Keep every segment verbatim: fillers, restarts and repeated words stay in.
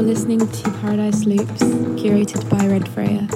You're listening to Paradise Loops, curated by Red Freya.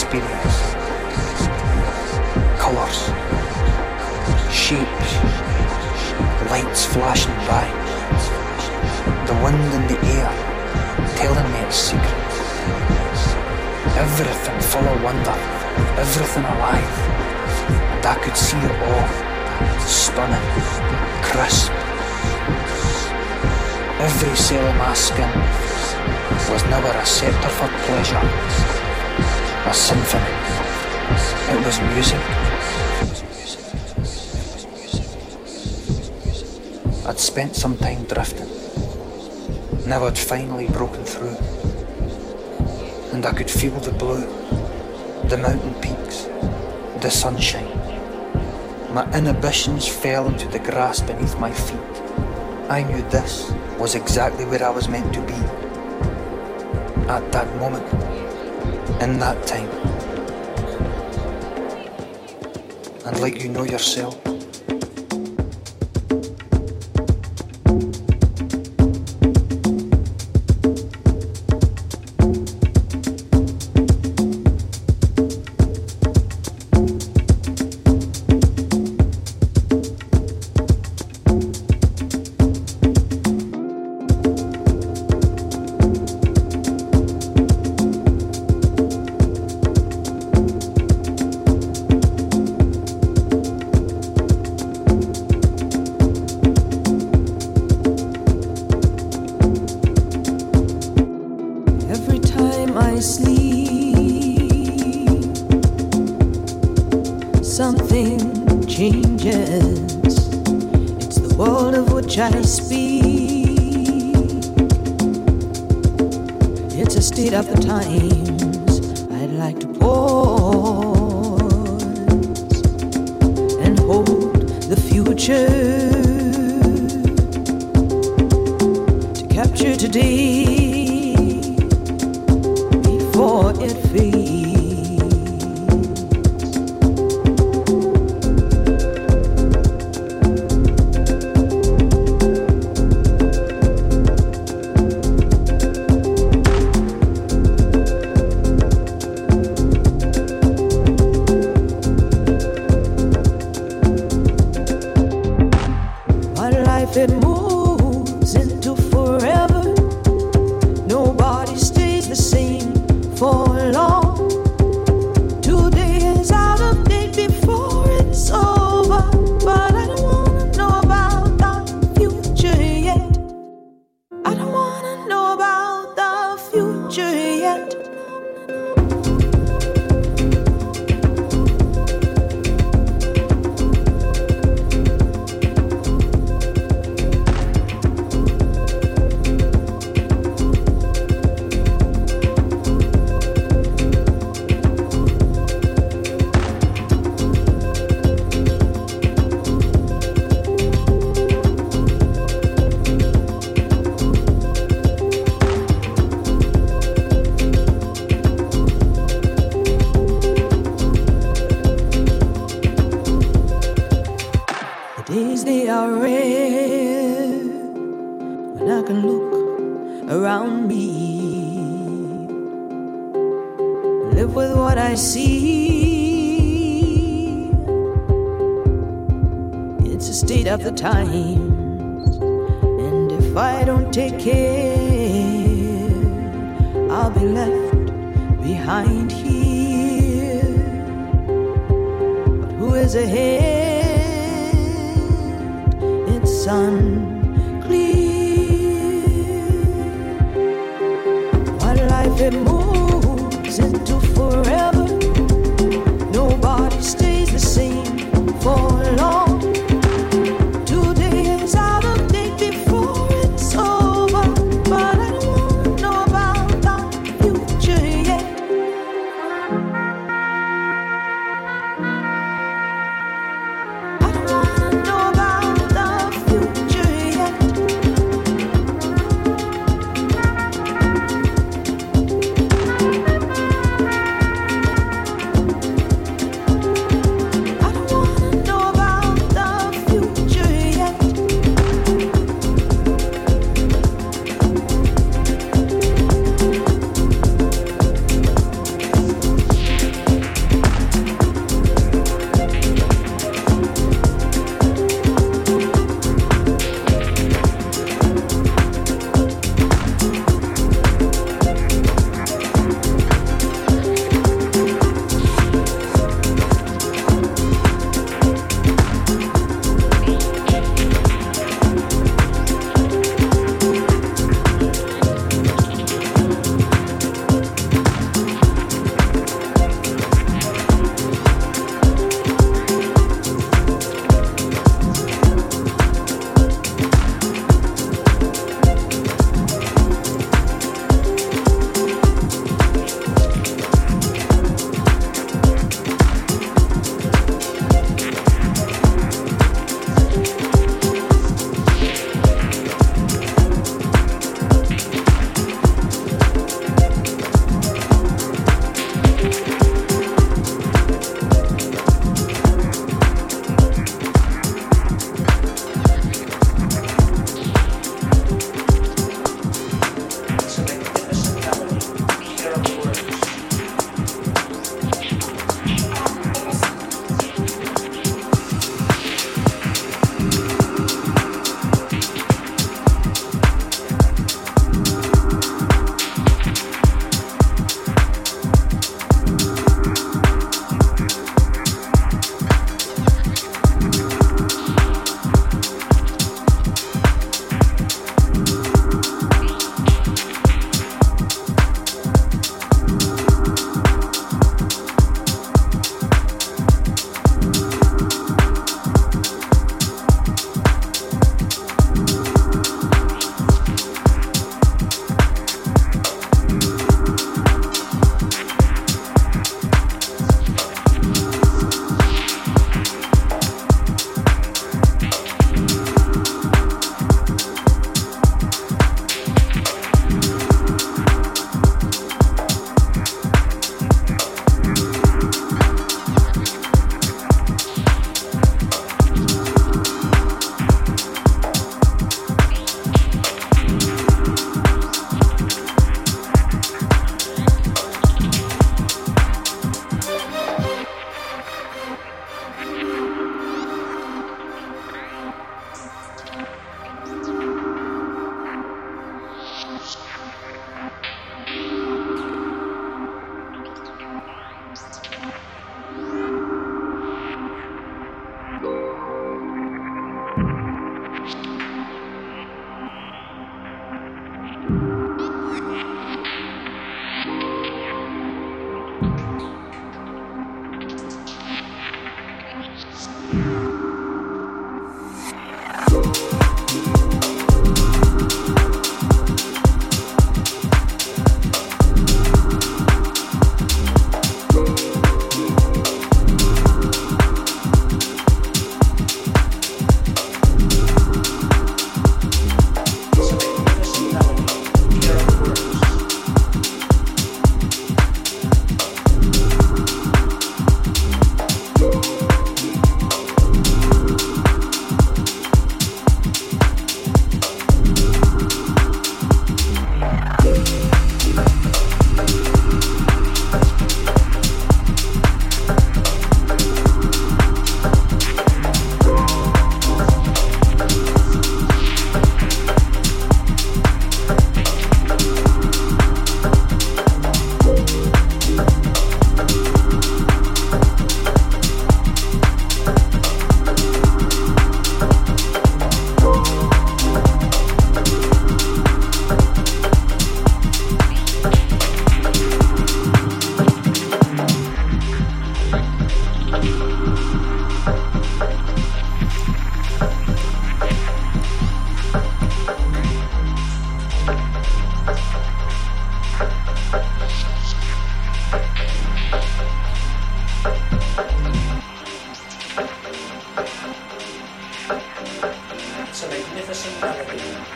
experience, colours, shapes, lights flashing by, the wind in the air telling me its secret, everything full of wonder, everything alive, and I could see it all, stunning, crisp. Every cell of my skin was never a scepter for pleasure, a symphony. It was music. I'd spent some time drifting. Now I'd finally broken through, and I could feel the blue, the mountain peaks, the sunshine. My inhibitions fell into the grass beneath my feet. I knew this was exactly where I was meant to be. At that moment, in that time. And like you know yourself,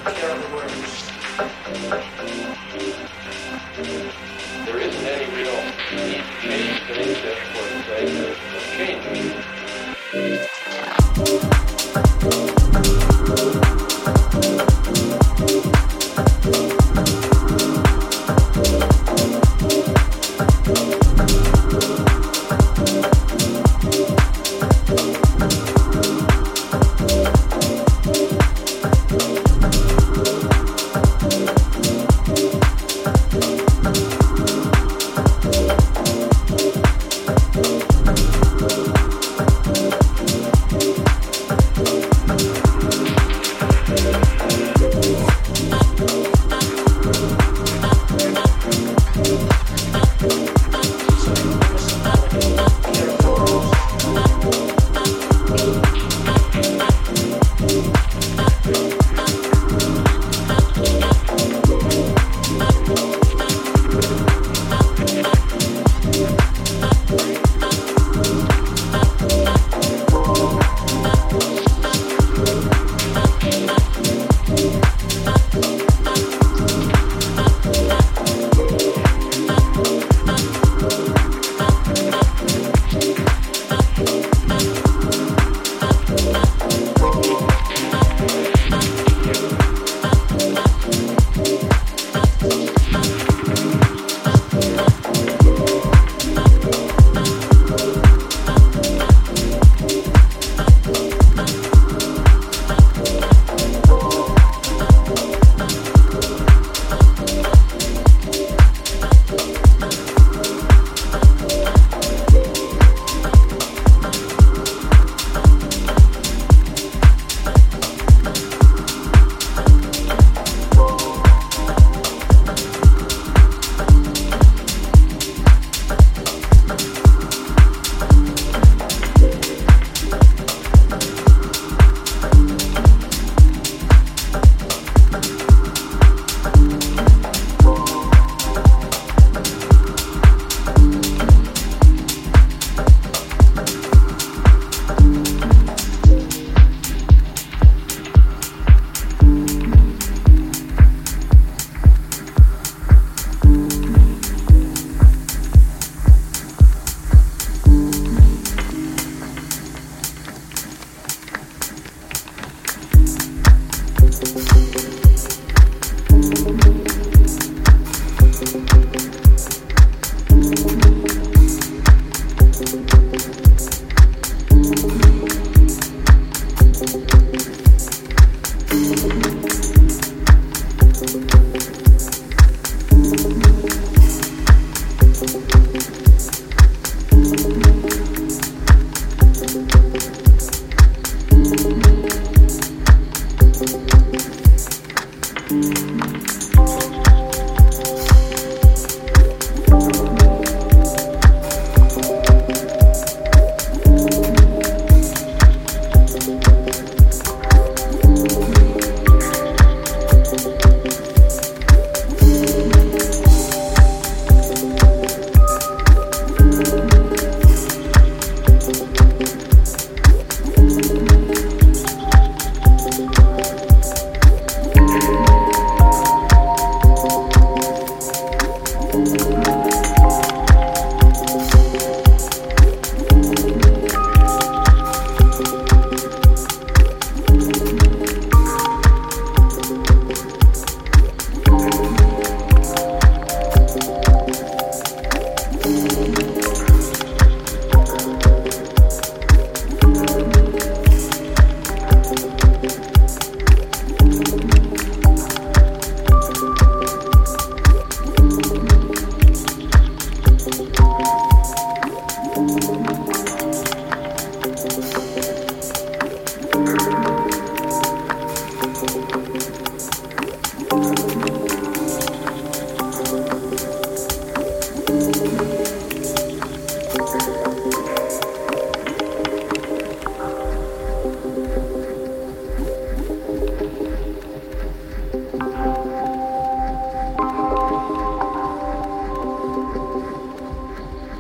There isn't any real need to change things just for the sake of changing.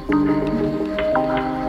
Thank you.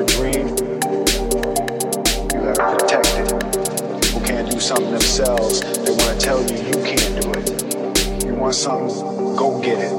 a dream, you gotta protect it. People can't do something themselves. They wanna tell you you can't do it. You want something, go get it.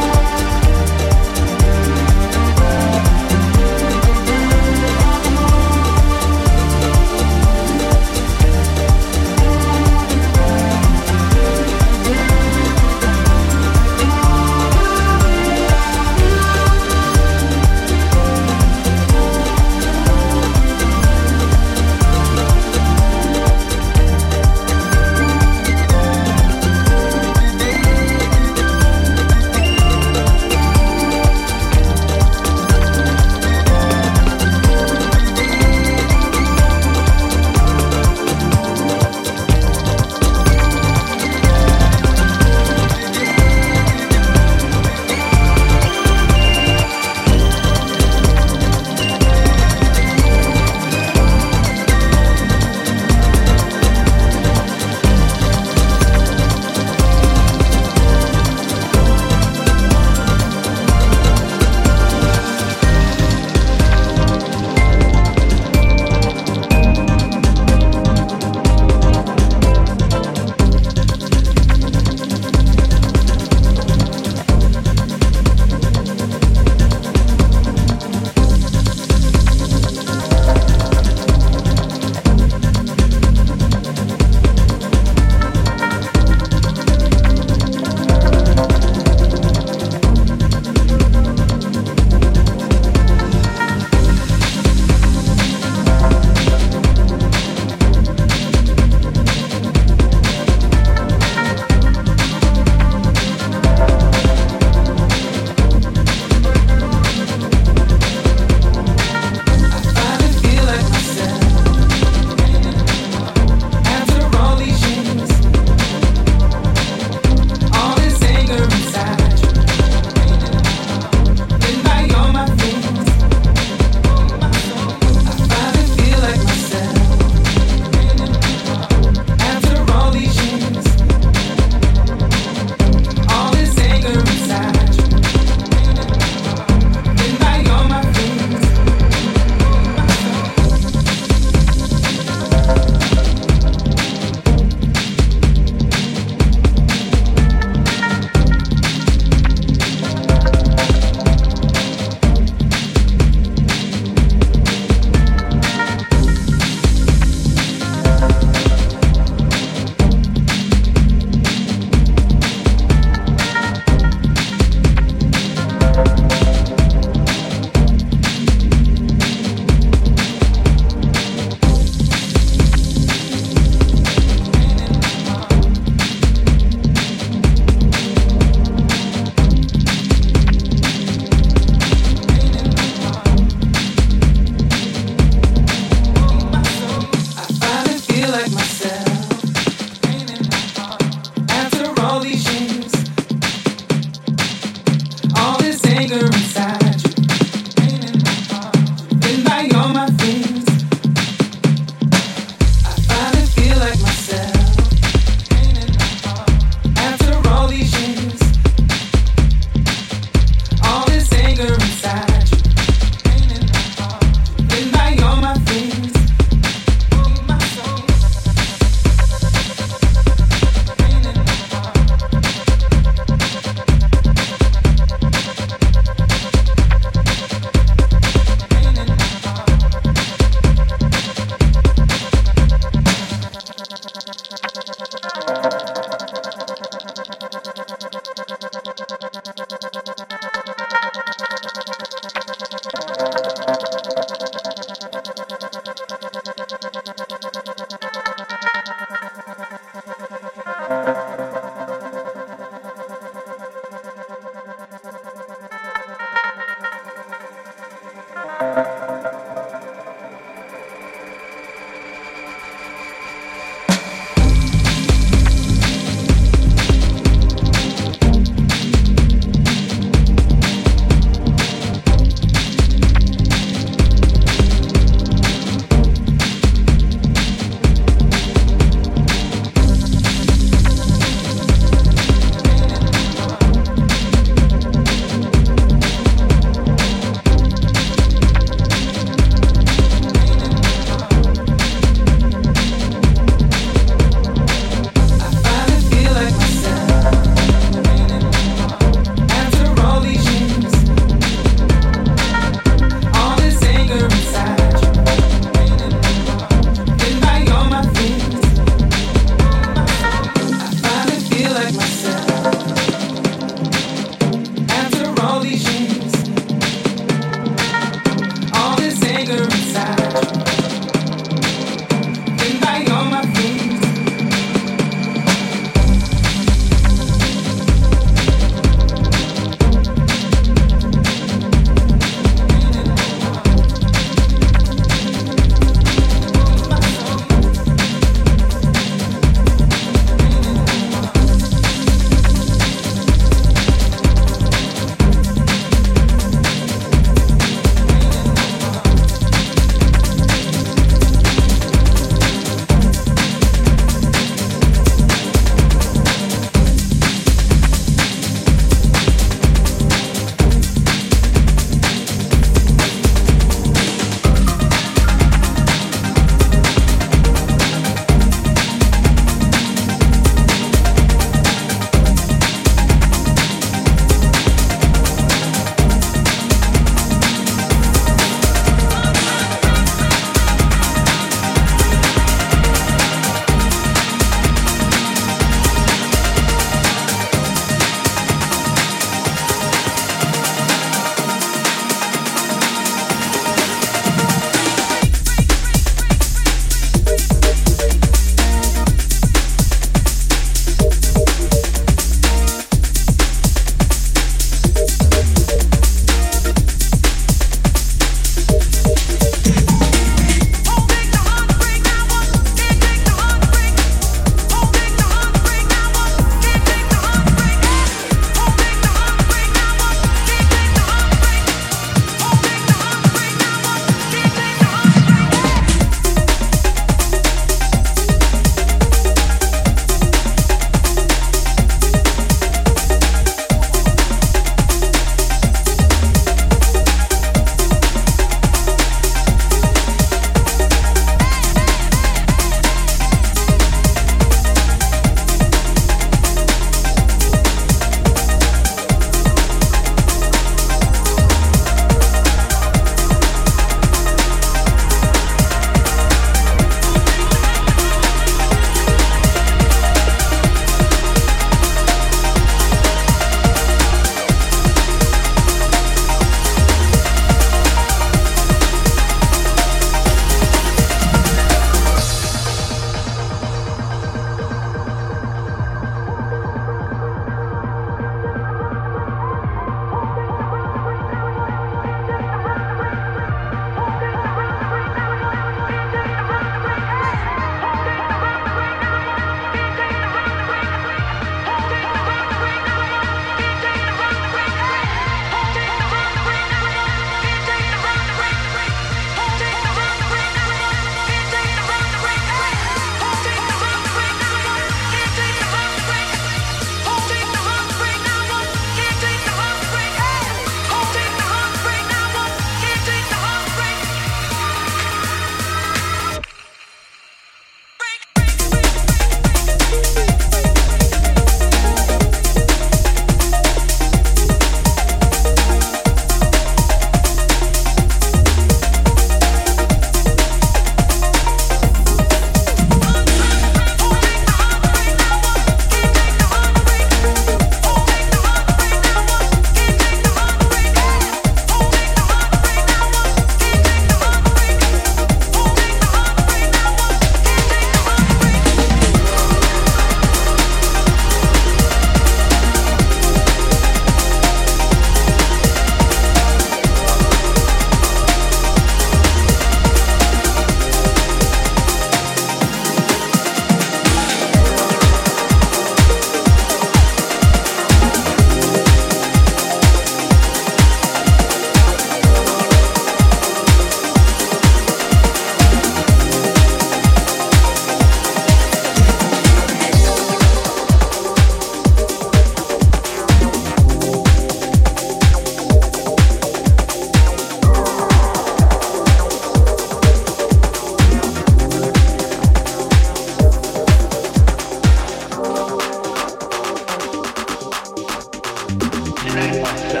Yo.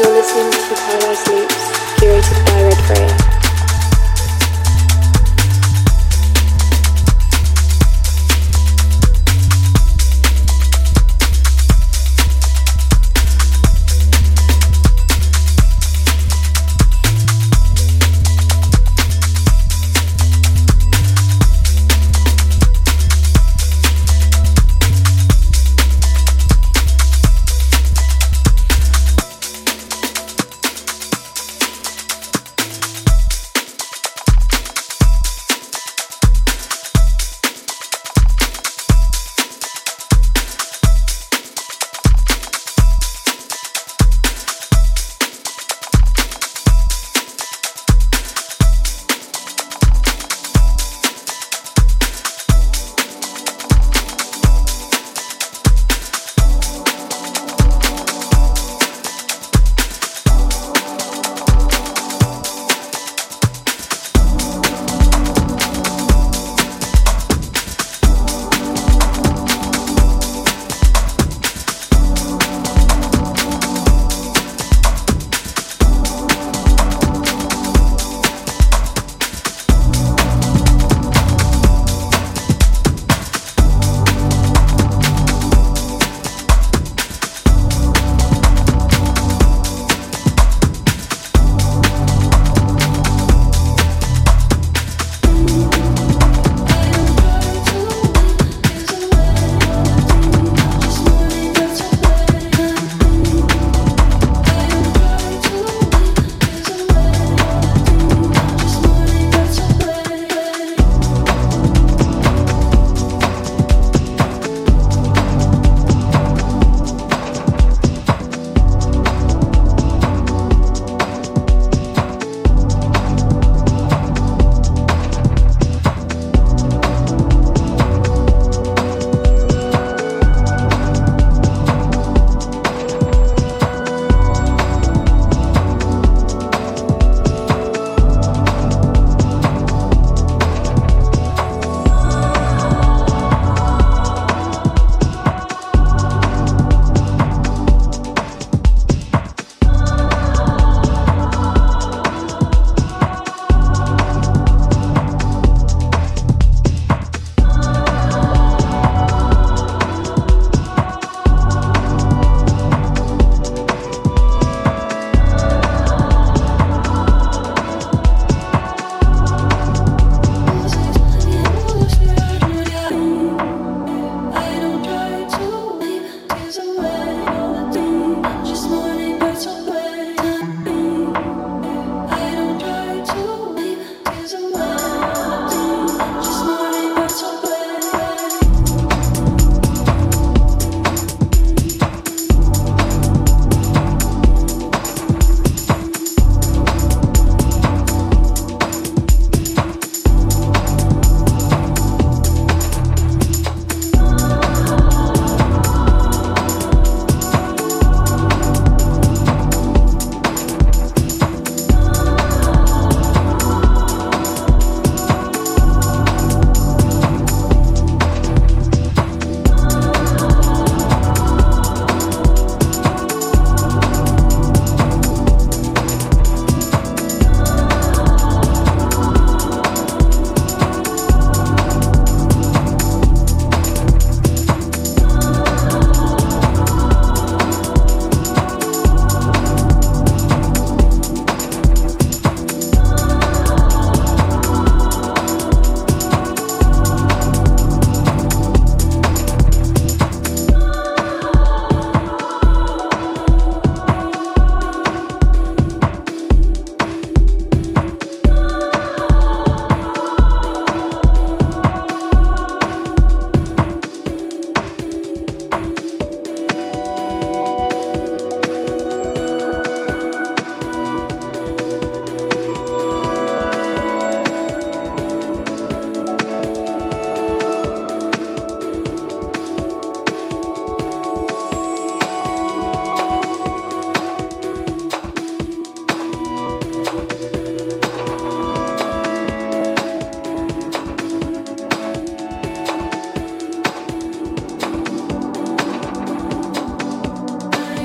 You're listening to The Paradise Loops, curated by Red Freya.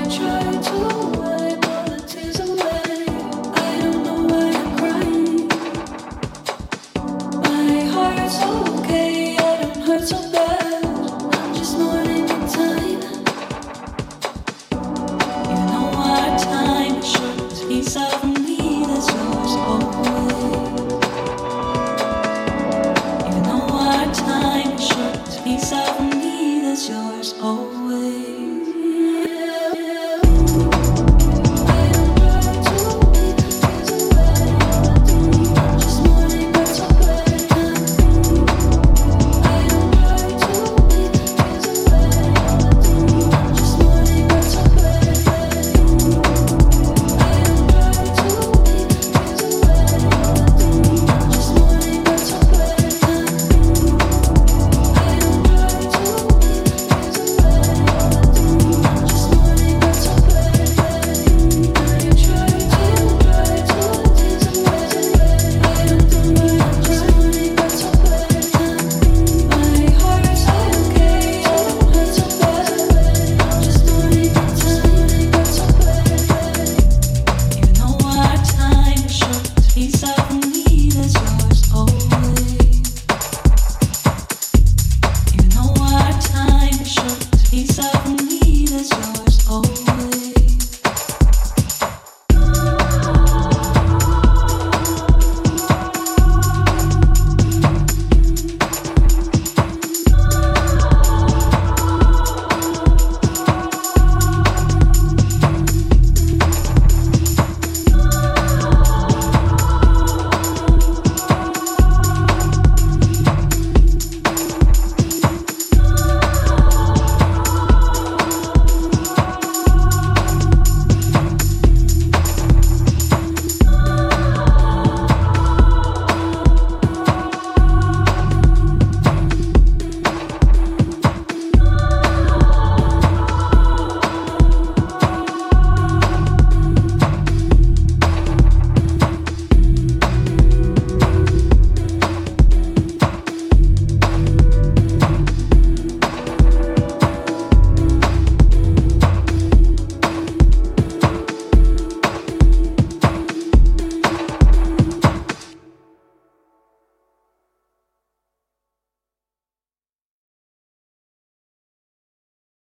Try to